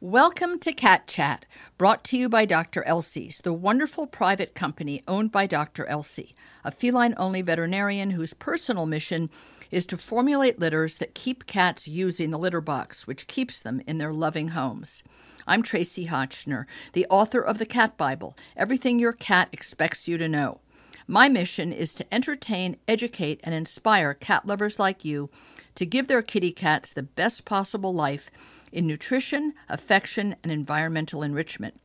Welcome to Cat Chat, brought to you by Dr. Elsie's, the wonderful private company owned by Dr. Elsie, a feline-only veterinarian whose personal mission is to formulate litters that keep cats using the litter box, which keeps them in their loving homes. I'm Tracy Hotchner, the author of The Cat Bible, Everything Your Cat Expects You to Know. My mission is to entertain, educate, and inspire cat lovers like you to give their kitty cats the best possible life in nutrition, affection, and environmental enrichment.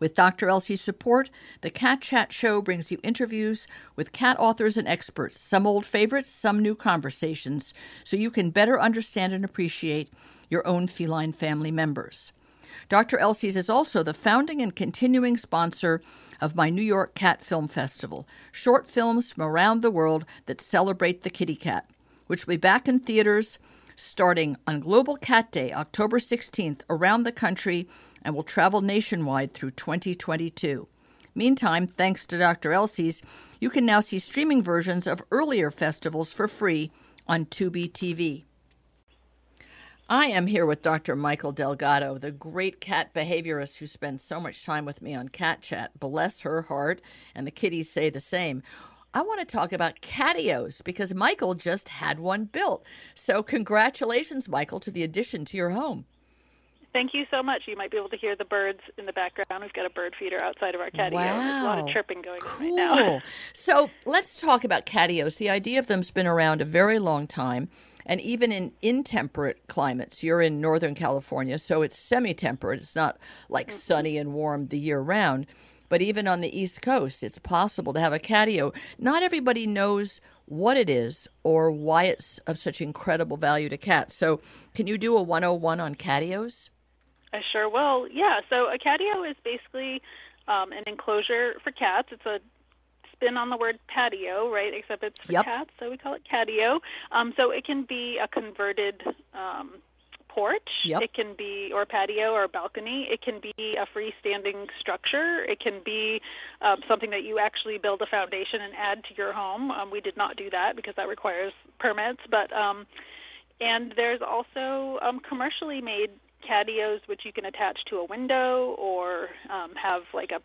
With Dr. Elsie's support, the Cat Chat show brings you interviews with cat authors and experts, some old favorites, some new conversations, so you can better understand and appreciate your own feline family members. Dr. Elsie's is also the founding and continuing sponsor of my New York Cat Film Festival, short films from around the world that celebrate the kitty cat, which will be back in theaters starting on Global Cat Day, October 16th, around the country, and will travel nationwide through 2022. Meantime, thanks to Dr. Elsie's, you can now see streaming versions of earlier festivals for free on Tubi TV. I am here with Dr. Mikel Delgado, the great cat behaviorist who spends so much time with me on Cat Chat. Bless her heart, and the kitties say the same. I want to talk about catios because Mikel just had one built. So congratulations, Mikel, to the addition to your home. Thank you so much. You might be able to hear the birds in the background. We've got a bird feeder outside of our catio. Wow. There's a lot of chirping going on right now. So let's talk about catios. The idea of them's been around a very long time. And even in intemperate climates, you're in Northern California, so it's semi-temperate. It's not like sunny and warm the year round. But even on the East Coast, it's possible to have a catio. Not everybody knows what it is or why it's of such incredible value to cats. So can you do a 101 on catios? I sure will. Yeah, so a catio is basically an enclosure for cats. It's a spin on the word patio, right, except it's for cats, so we call it catio. So it can be a converted porch, it can be, or patio or balcony, it can be a freestanding structure, it can be something that you actually build a foundation and add to your home. We did not do that because that requires permits, but and there's also commercially made catios which you can attach to a window or have like a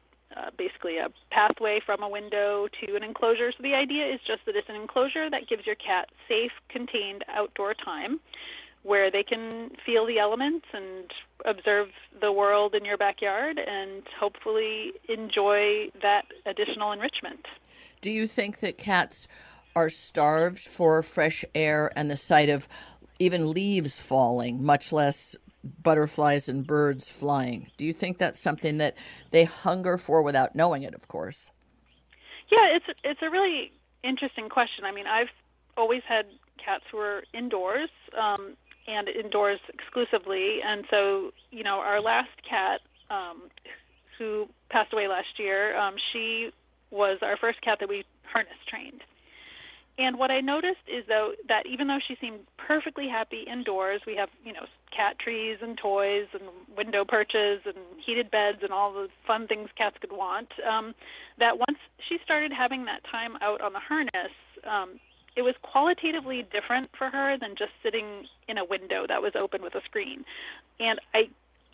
basically a pathway from a window to an enclosure. So the idea is just that it's an enclosure that gives your cat safe, contained outdoor time where they can feel the elements and observe the world in your backyard and hopefully enjoy that additional enrichment. Do you think that cats are starved for fresh air and the sight of even leaves falling, much less butterflies and birds flying? Do you think that's something that they hunger for without knowing it, of course? Yeah, it's a really interesting question. I mean, I've always had cats who were indoors and indoors exclusively. And so, you know, our last cat who passed away last year, she was our first cat that we harness trained. And what I noticed is, though, that even though she seemed perfectly happy indoors, we have, you know, cat trees and toys and window perches and heated beds and all the fun things cats could want, that once she started having that time out on the harness, it was qualitatively different for her than just sitting in a window that was open with a screen. And I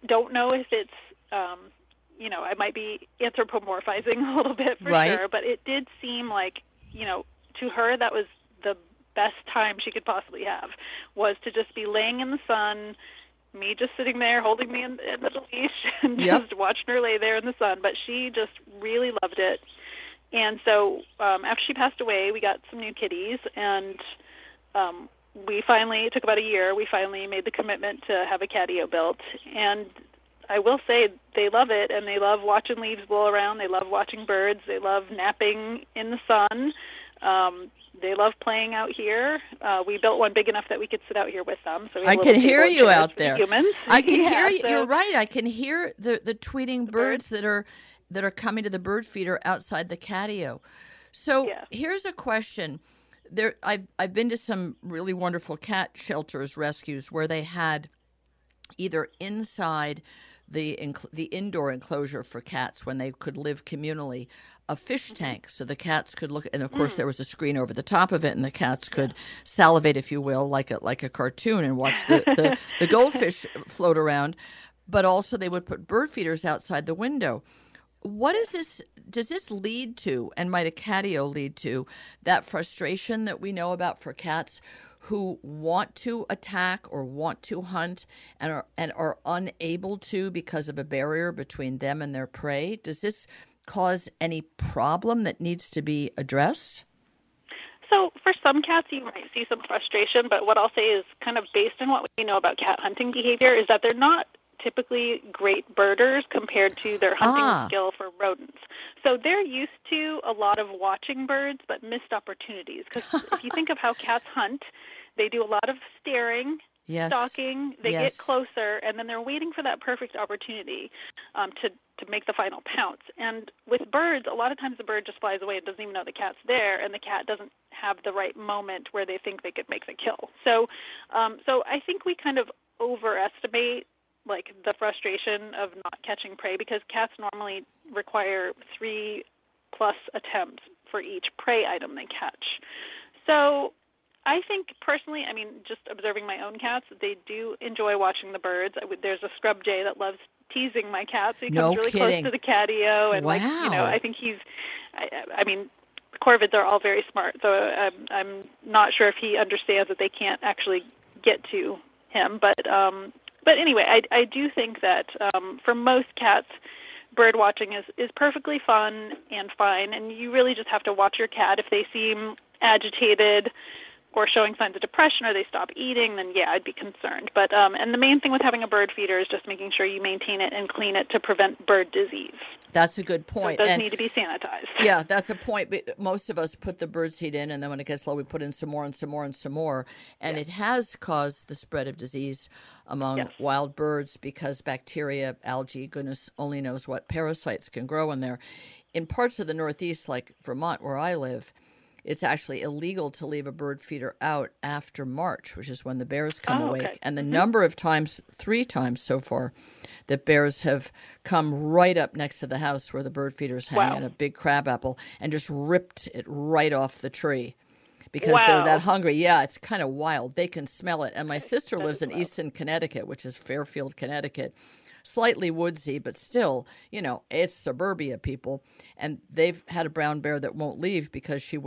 don't know if it's, you know, I might be anthropomorphizing a little bit for sure, but it did seem like, you know, to her, that was the best time she could possibly have, was to just be laying in the sun, me just sitting there holding me in the leash and just watching her lay there in the sun. But she just really loved it. And so after she passed away, we got some new kitties, and we finally, it took about a year, we finally made the commitment to have a catio built. And I will say they love it, and they love watching leaves blow around. They love watching birds. They love napping in the sun. They love playing out here. We built one big enough that we could sit out here with them. So we I can hear you out there. Humans. I can hear you. So. You're right. I can hear the tweeting birds that are coming to the bird feeder outside the catio. So here's a question. There, I've been to some really wonderful cat shelters, rescues, where they had either inside the indoor enclosure for cats when they could live communally, a fish tank so the cats could look, and of course there was a screen over the top of it and the cats could salivate, if you will, like a cartoon and watch the goldfish float around. but also they would put bird feeders outside the window. What is this? Does this lead to, and might a catio lead to, that frustration that we know about for cats who want to attack or want to hunt and are unable to because of a barrier between them and their prey? Does this cause any problem that needs to be addressed? So for some cats, you might see some frustration, but what I'll say is kind of based on what we know about cat hunting behavior is that they're not typically great birders compared to their hunting skill for rodents. So they're used to a lot of watching birds but missed opportunities. Because if you think of how cats hunt, they do a lot of staring, stalking, they get closer, and then they're waiting for that perfect opportunity to make the final pounce. And with birds, a lot of times the bird just flies away and doesn't even know the cat's there, and the cat doesn't have the right moment where they think they could make the kill. So I think we kind of overestimate like the frustration of not catching prey because cats normally require 3+ attempts for each prey item they catch. So I think personally, I mean, just observing my own cats, they do enjoy watching the birds. There's a scrub jay that loves teasing my cat, so he comes close to the catio. And like, you know, I think I mean, corvids are all very smart, so I'm not sure if he understands that they can't actually get to him, But anyway, I do think that for most cats, bird watching is perfectly fun and fine, and you really just have to watch your cat. If they seem agitated or showing signs of depression or they stop eating, then, yeah, I'd be concerned. But and the main thing with having a bird feeder is just making sure you maintain it and clean it to prevent bird disease. That's a good point. So it does need to be sanitized. Yeah, that's a point. But most of us put the bird seed in, and then when it gets low, we put in some more and some more and some more. And it has caused the spread of disease among wild birds because bacteria, algae, goodness only knows what parasites can grow in there. In parts of the Northeast, like Vermont, where I live, it's actually illegal to leave a bird feeder out after March, which is when the bears come awake. Okay. And the number of times, 3 times so far, that bears have come right up next to the house where the bird feeders hang and a big crab apple and just ripped it right off the tree because they're that hungry. Yeah, it's kind of wild. They can smell it. And my sister lives in Easton, Connecticut, which is Fairfield, Connecticut. Slightly woodsy, but still, you know, it's suburbia, people. And they've had a brown bear that won't leave because she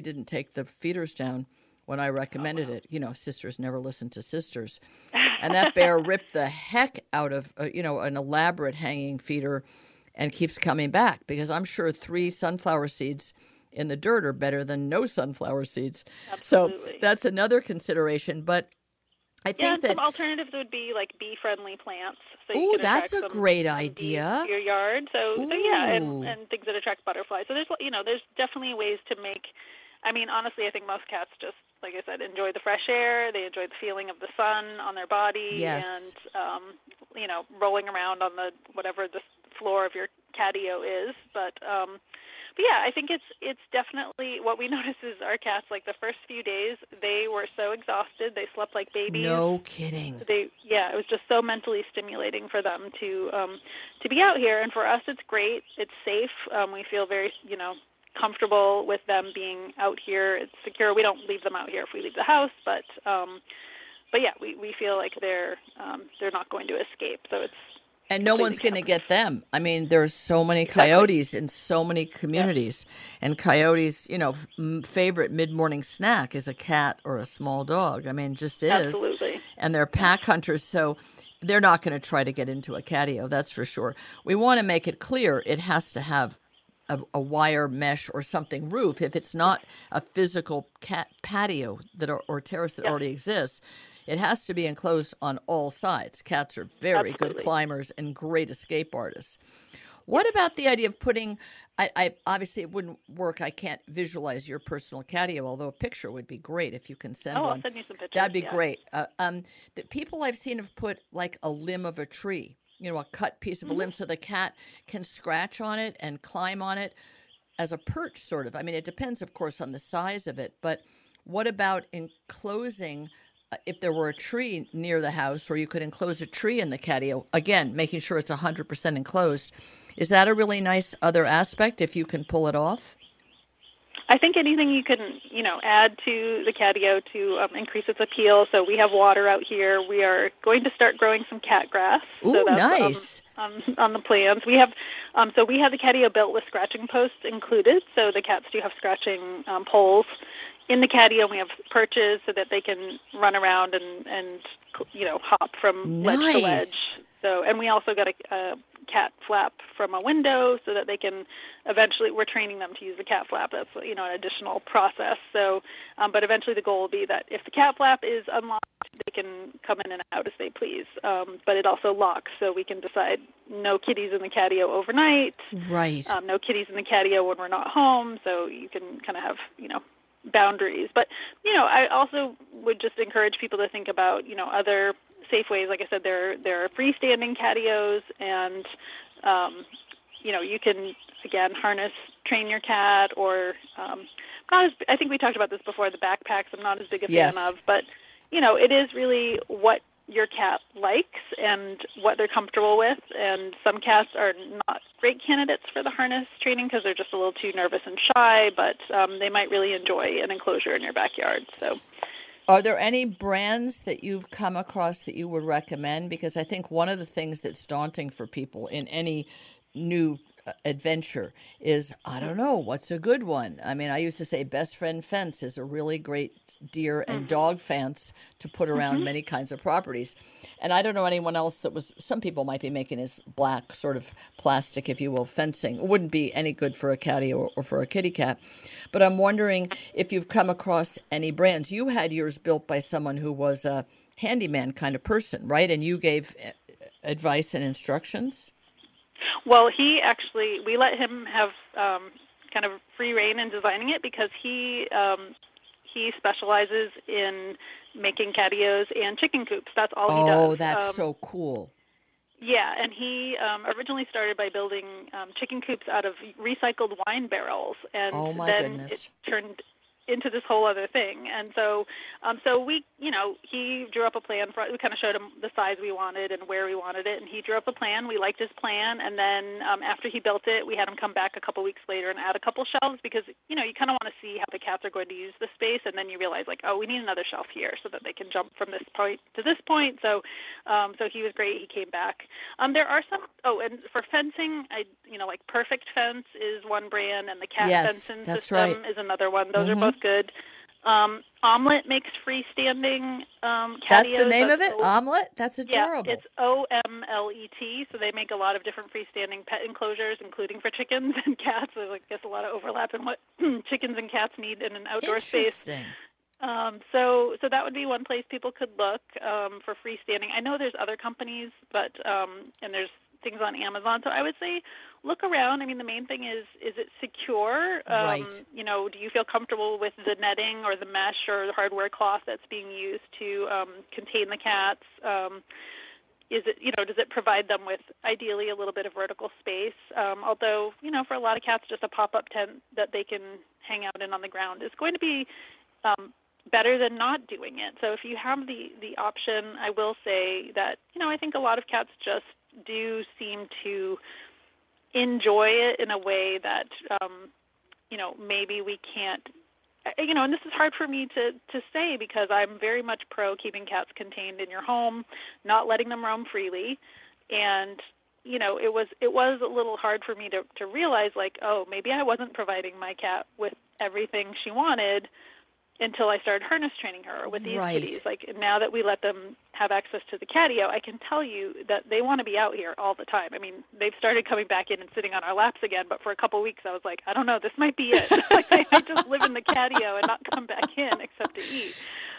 didn't take the feeders down when I recommended it. You know, sisters never listen to sisters. And that bear ripped the heck out of, an elaborate hanging feeder and keeps coming back because I'm sure 3 sunflower seeds in the dirt are better than no sunflower seeds. Absolutely. So that's another consideration. But I think that some alternatives would be like bee-friendly plants. So that's a great idea. Your yard, and things that attract butterflies. So there's definitely ways to make. I mean, honestly, I think most cats just, like I said, enjoy the fresh air. They enjoy the feeling of the sun on their body, and rolling around on the whatever the floor of your catio is, But yeah, I think it's definitely what we notice is our cats, like the first few days, they were so exhausted. They slept like babies. No kidding. It was just so mentally stimulating for them to be out here. And for us, it's great. It's safe. We feel very, comfortable with them being out here. It's secure. We don't leave them out here if we leave the house. But yeah, we feel like they're not going to escape. So it's. And no one's going to get them. I mean, there's so many coyotes in so many communities. Yes. And coyotes, favorite mid-morning snack is a cat or a small dog. I mean, just is. Absolutely. And they're pack hunters, so they're not going to try to get into a catio, that's for sure. We want to make it clear it has to have a wire mesh or something roof. If it's not a physical cat patio or terrace that already exists, it has to be enclosed on all sides. Cats are very good climbers and great escape artists. What about the idea of putting – I obviously it wouldn't work. I can't visualize your personal catio, although a picture would be great if you can send one. I'll send you some pictures. That'd be great. The people I've seen have put like a limb of a tree, a cut piece of a limb so the cat can scratch on it and climb on it as a perch sort of. I mean, it depends, of course, on the size of it. But what about enclosing – if there were a tree near the house or you could enclose a tree in the catio, again, making sure it's 100% enclosed, is that a really nice other aspect if you can pull it off? I think anything you can, you know, add to the catio to increase its appeal. So we have water out here. We are going to start growing some cat grass. Ooh, so that's, nice. On the plans. We have, so we have the catio built with scratching posts included. So the cats do have scratching poles. In the catio, we have perches so that they can run around and you know, hop from ledge to ledge. So, and we also got a cat flap from a window so that they can eventually, we're training them to use the cat flap. That's, you know, an additional process. So, but eventually the goal will be that if the cat flap is unlocked, they can come in and out as they please. But it also locks, so we can decide no kitties in the catio overnight. Right. No kitties in the catio when we're not home. So you can kind of have, you know, boundaries. But, you know, I also would just encourage people to think about, you know, other safe ways. Like I said, there are freestanding catios, and you know, you can again harness, train your cat, or not as, I think we talked about this before, the backpacks I'm not as big a fan of, but you know, it is really what your cat likes and what they're comfortable with. And some cats are not great candidates for the harness training because they're just a little too nervous and shy, but they might really enjoy an enclosure in your backyard. So are there any brands that you've come across that you would recommend? Because I think one of the things that's daunting for people in any new adventure is, I don't know, what's a good one? I mean, I used to say Best Friend Fence is a really great deer and dog fence to put around many kinds of properties. And I don't know anyone else that was, some people might be making this black sort of plastic, if you will, fencing. It wouldn't be any good for a catio or for a kitty cat. But I'm wondering if you've come across any brands. You had yours built by someone who was a handyman kind of person, right? And you gave advice and instructions? Well, he actually, we let him have kind of free reign in designing it because he specializes in making catios and chicken coops. That's all he does. Oh, that's so cool. Yeah, and he originally started by building chicken coops out of recycled wine barrels. And it turned into this whole other thing. And so we, you know, he drew up a plan for it. We kind of showed him the size we wanted and where we wanted it, and he drew up a plan. We liked his plan, and then after he built it, we had him come back a couple weeks later and add a couple shelves because, you know, you kind of want to see how the cats are going to use the space, and then you realize, like, oh, we need another shelf here so that they can jump from this point to this point. So so he was great. He came back. There are some, and for fencing, you know, like Perfect Fence is one brand, and the Cat Fencing System is another one. Those are both good. Omelet makes freestanding catios. That's the name of it? Omelet? That's adorable. Yeah, it's Omlet. So they make a lot of different freestanding pet enclosures, including for chickens and cats. There's, I guess, a lot of overlap in what chickens and cats need in an outdoor space. Interesting. So that would be one place people could look for freestanding. I know there's other companies, but and there's things on Amazon. So I would say look around. I mean, the main thing is it secure? Right. You know, do you feel comfortable with the netting or the mesh or the hardware cloth that's being used to contain the cats? Is it, you know, does it provide them with ideally a little bit of vertical space? Although, you know, for a lot of cats, just a pop-up tent that they can hang out in on the ground is going to be better than not doing it. So if you have the option, I will say that, you know, I think a lot of cats just do seem to enjoy it in a way that, you know, maybe we can't, you know, and this is hard for me to say because I'm very much pro keeping cats contained in your home, not letting them roam freely. And, you know, it was a little hard for me to realize, like, oh, maybe I wasn't providing my cat with everything she wanted until I started harness training her with these kitties. Like, now that we let them have access to the catio, I can tell you that they want to be out here all the time. I mean, they've started coming back in and sitting on our laps again, but for a couple of weeks I was like, I don't know, this might be it. Like, they might just live in the catio and not come back in except to eat.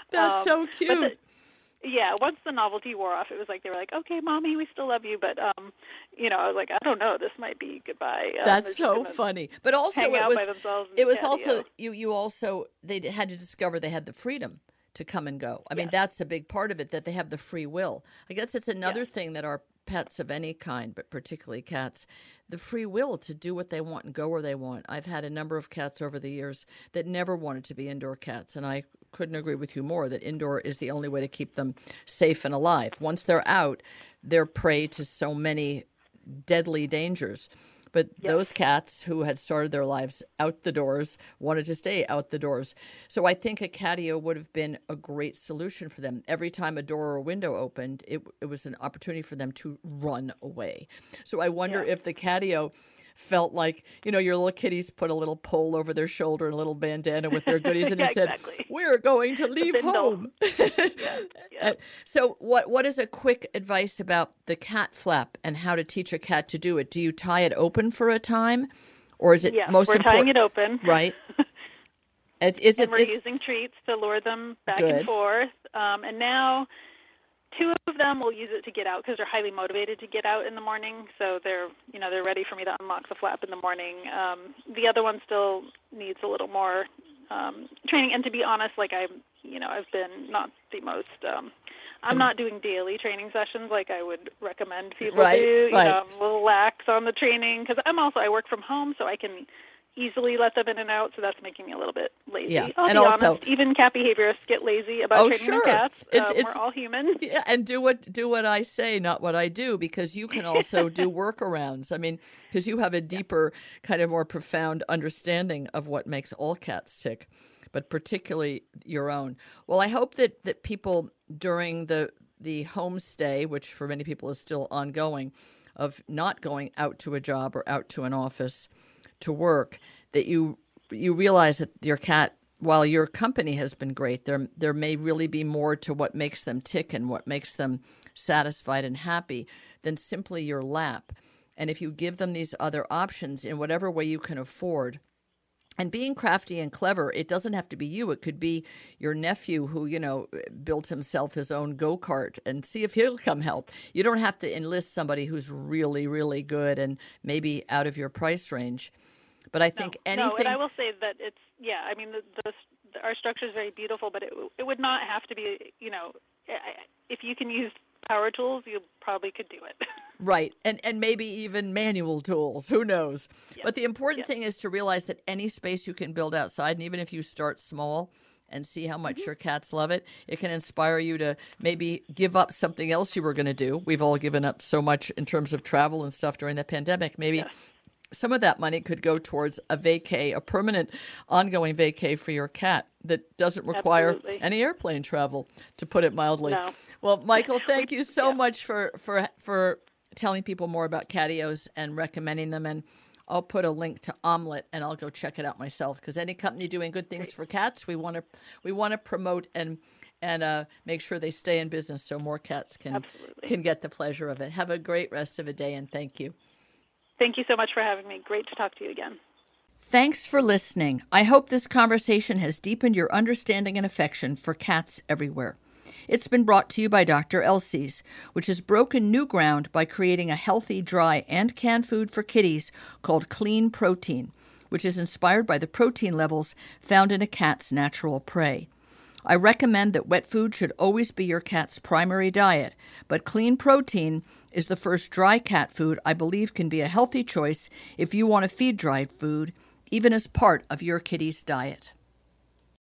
That's so cute. Yeah, once the novelty wore off, it was like they were like, okay, Mommy, we still love you. But, you know, I was like, I don't know, this might be goodbye. That's so funny. But also they had to discover they had the freedom to come and go. I mean, that's a big part of it, that they have the free will. I guess it's another thing that our pets of any kind, but particularly cats, the free will to do what they want and go where they want. I've had a number of cats over the years that never wanted to be indoor cats, and I couldn't agree with you more that indoor is the only way to keep them safe and alive. Once they're out, they're prey to so many deadly dangers. But those cats who had started their lives out the doors wanted to stay out the doors. So I think a catio would have been a great solution for them. Every time a door or a window opened, it was an opportunity for them to run away. So I wonder if the catio felt like, you know, your little kitties put a little pole over their shoulder and a little bandana with their goodies and it said, we're going to leave home. So what is a quick advice about the cat flap and how to teach a cat to do it? Do you tie it open for a time, or is it most important? We're tying it open. Right. We're using treats to lure them back and forth. And now two of them will use it to get out because they're highly motivated to get out in the morning. So they're ready for me to unlock the flap in the morning. The other one still needs a little more training. And to be honest, I've been not the most. I'm not doing daily training sessions like I would recommend people do. Right. I'm a little lax on the training because I work from home, so I can easily let them in and out, so that's making me a little bit lazy. Yeah. I'll be honest, even cat behaviorists get lazy about training their cats. We're all human. Yeah, and do what I say, not what I do, because you can also do workarounds. I mean, because you have a deeper, kind of more profound understanding of what makes all cats tick, but particularly your own. Well, I hope that people during the homestay, which for many people is still ongoing, of not going out to a job or out to an office to work, that you realize that your cat, while your company has been great, there may really be more to what makes them tick and what makes them satisfied and happy than simply your lap. And if you give them these other options in whatever way you can afford, and being crafty and clever, it doesn't have to be you. It could be your nephew who, built himself his own go-kart, and see if he'll come help. You don't have to enlist somebody who's really, really good and maybe out of your price range. But I think anything. No, and I will say that our structure is very beautiful, but it would not have to be, if you can use power tools, you probably could do it. Right. And maybe even manual tools. Who knows? Yep. But the important thing is to realize that any space you can build outside, and even if you start small and see how much your cats love it, it can inspire you to maybe give up something else you were going to do. We've all given up so much in terms of travel and stuff during the pandemic. Maybe some of that money could go towards a vacay, a permanent ongoing vacay for your cat that doesn't require any airplane travel, to put it mildly. No. Well, Mikel, thank you so much for telling people more about catios and recommending them. And I'll put a link to Omelet, and I'll go check it out myself, because any company doing good things for cats, we want to promote and make sure they stay in business so more cats can get the pleasure of it. Have a great rest of the day, and thank you. Thank you so much for having me. Great to talk to you again. Thanks for listening. I hope this conversation has deepened your understanding and affection for cats everywhere. It's been brought to you by Dr. Elsie's, which has broken new ground by creating a healthy, dry, and canned food for kitties called Clean Protein, which is inspired by the protein levels found in a cat's natural prey. I recommend that wet food should always be your cat's primary diet, but Clean Protein is the first dry cat food I believe can be a healthy choice if you want to feed dried food, even as part of your kitty's diet.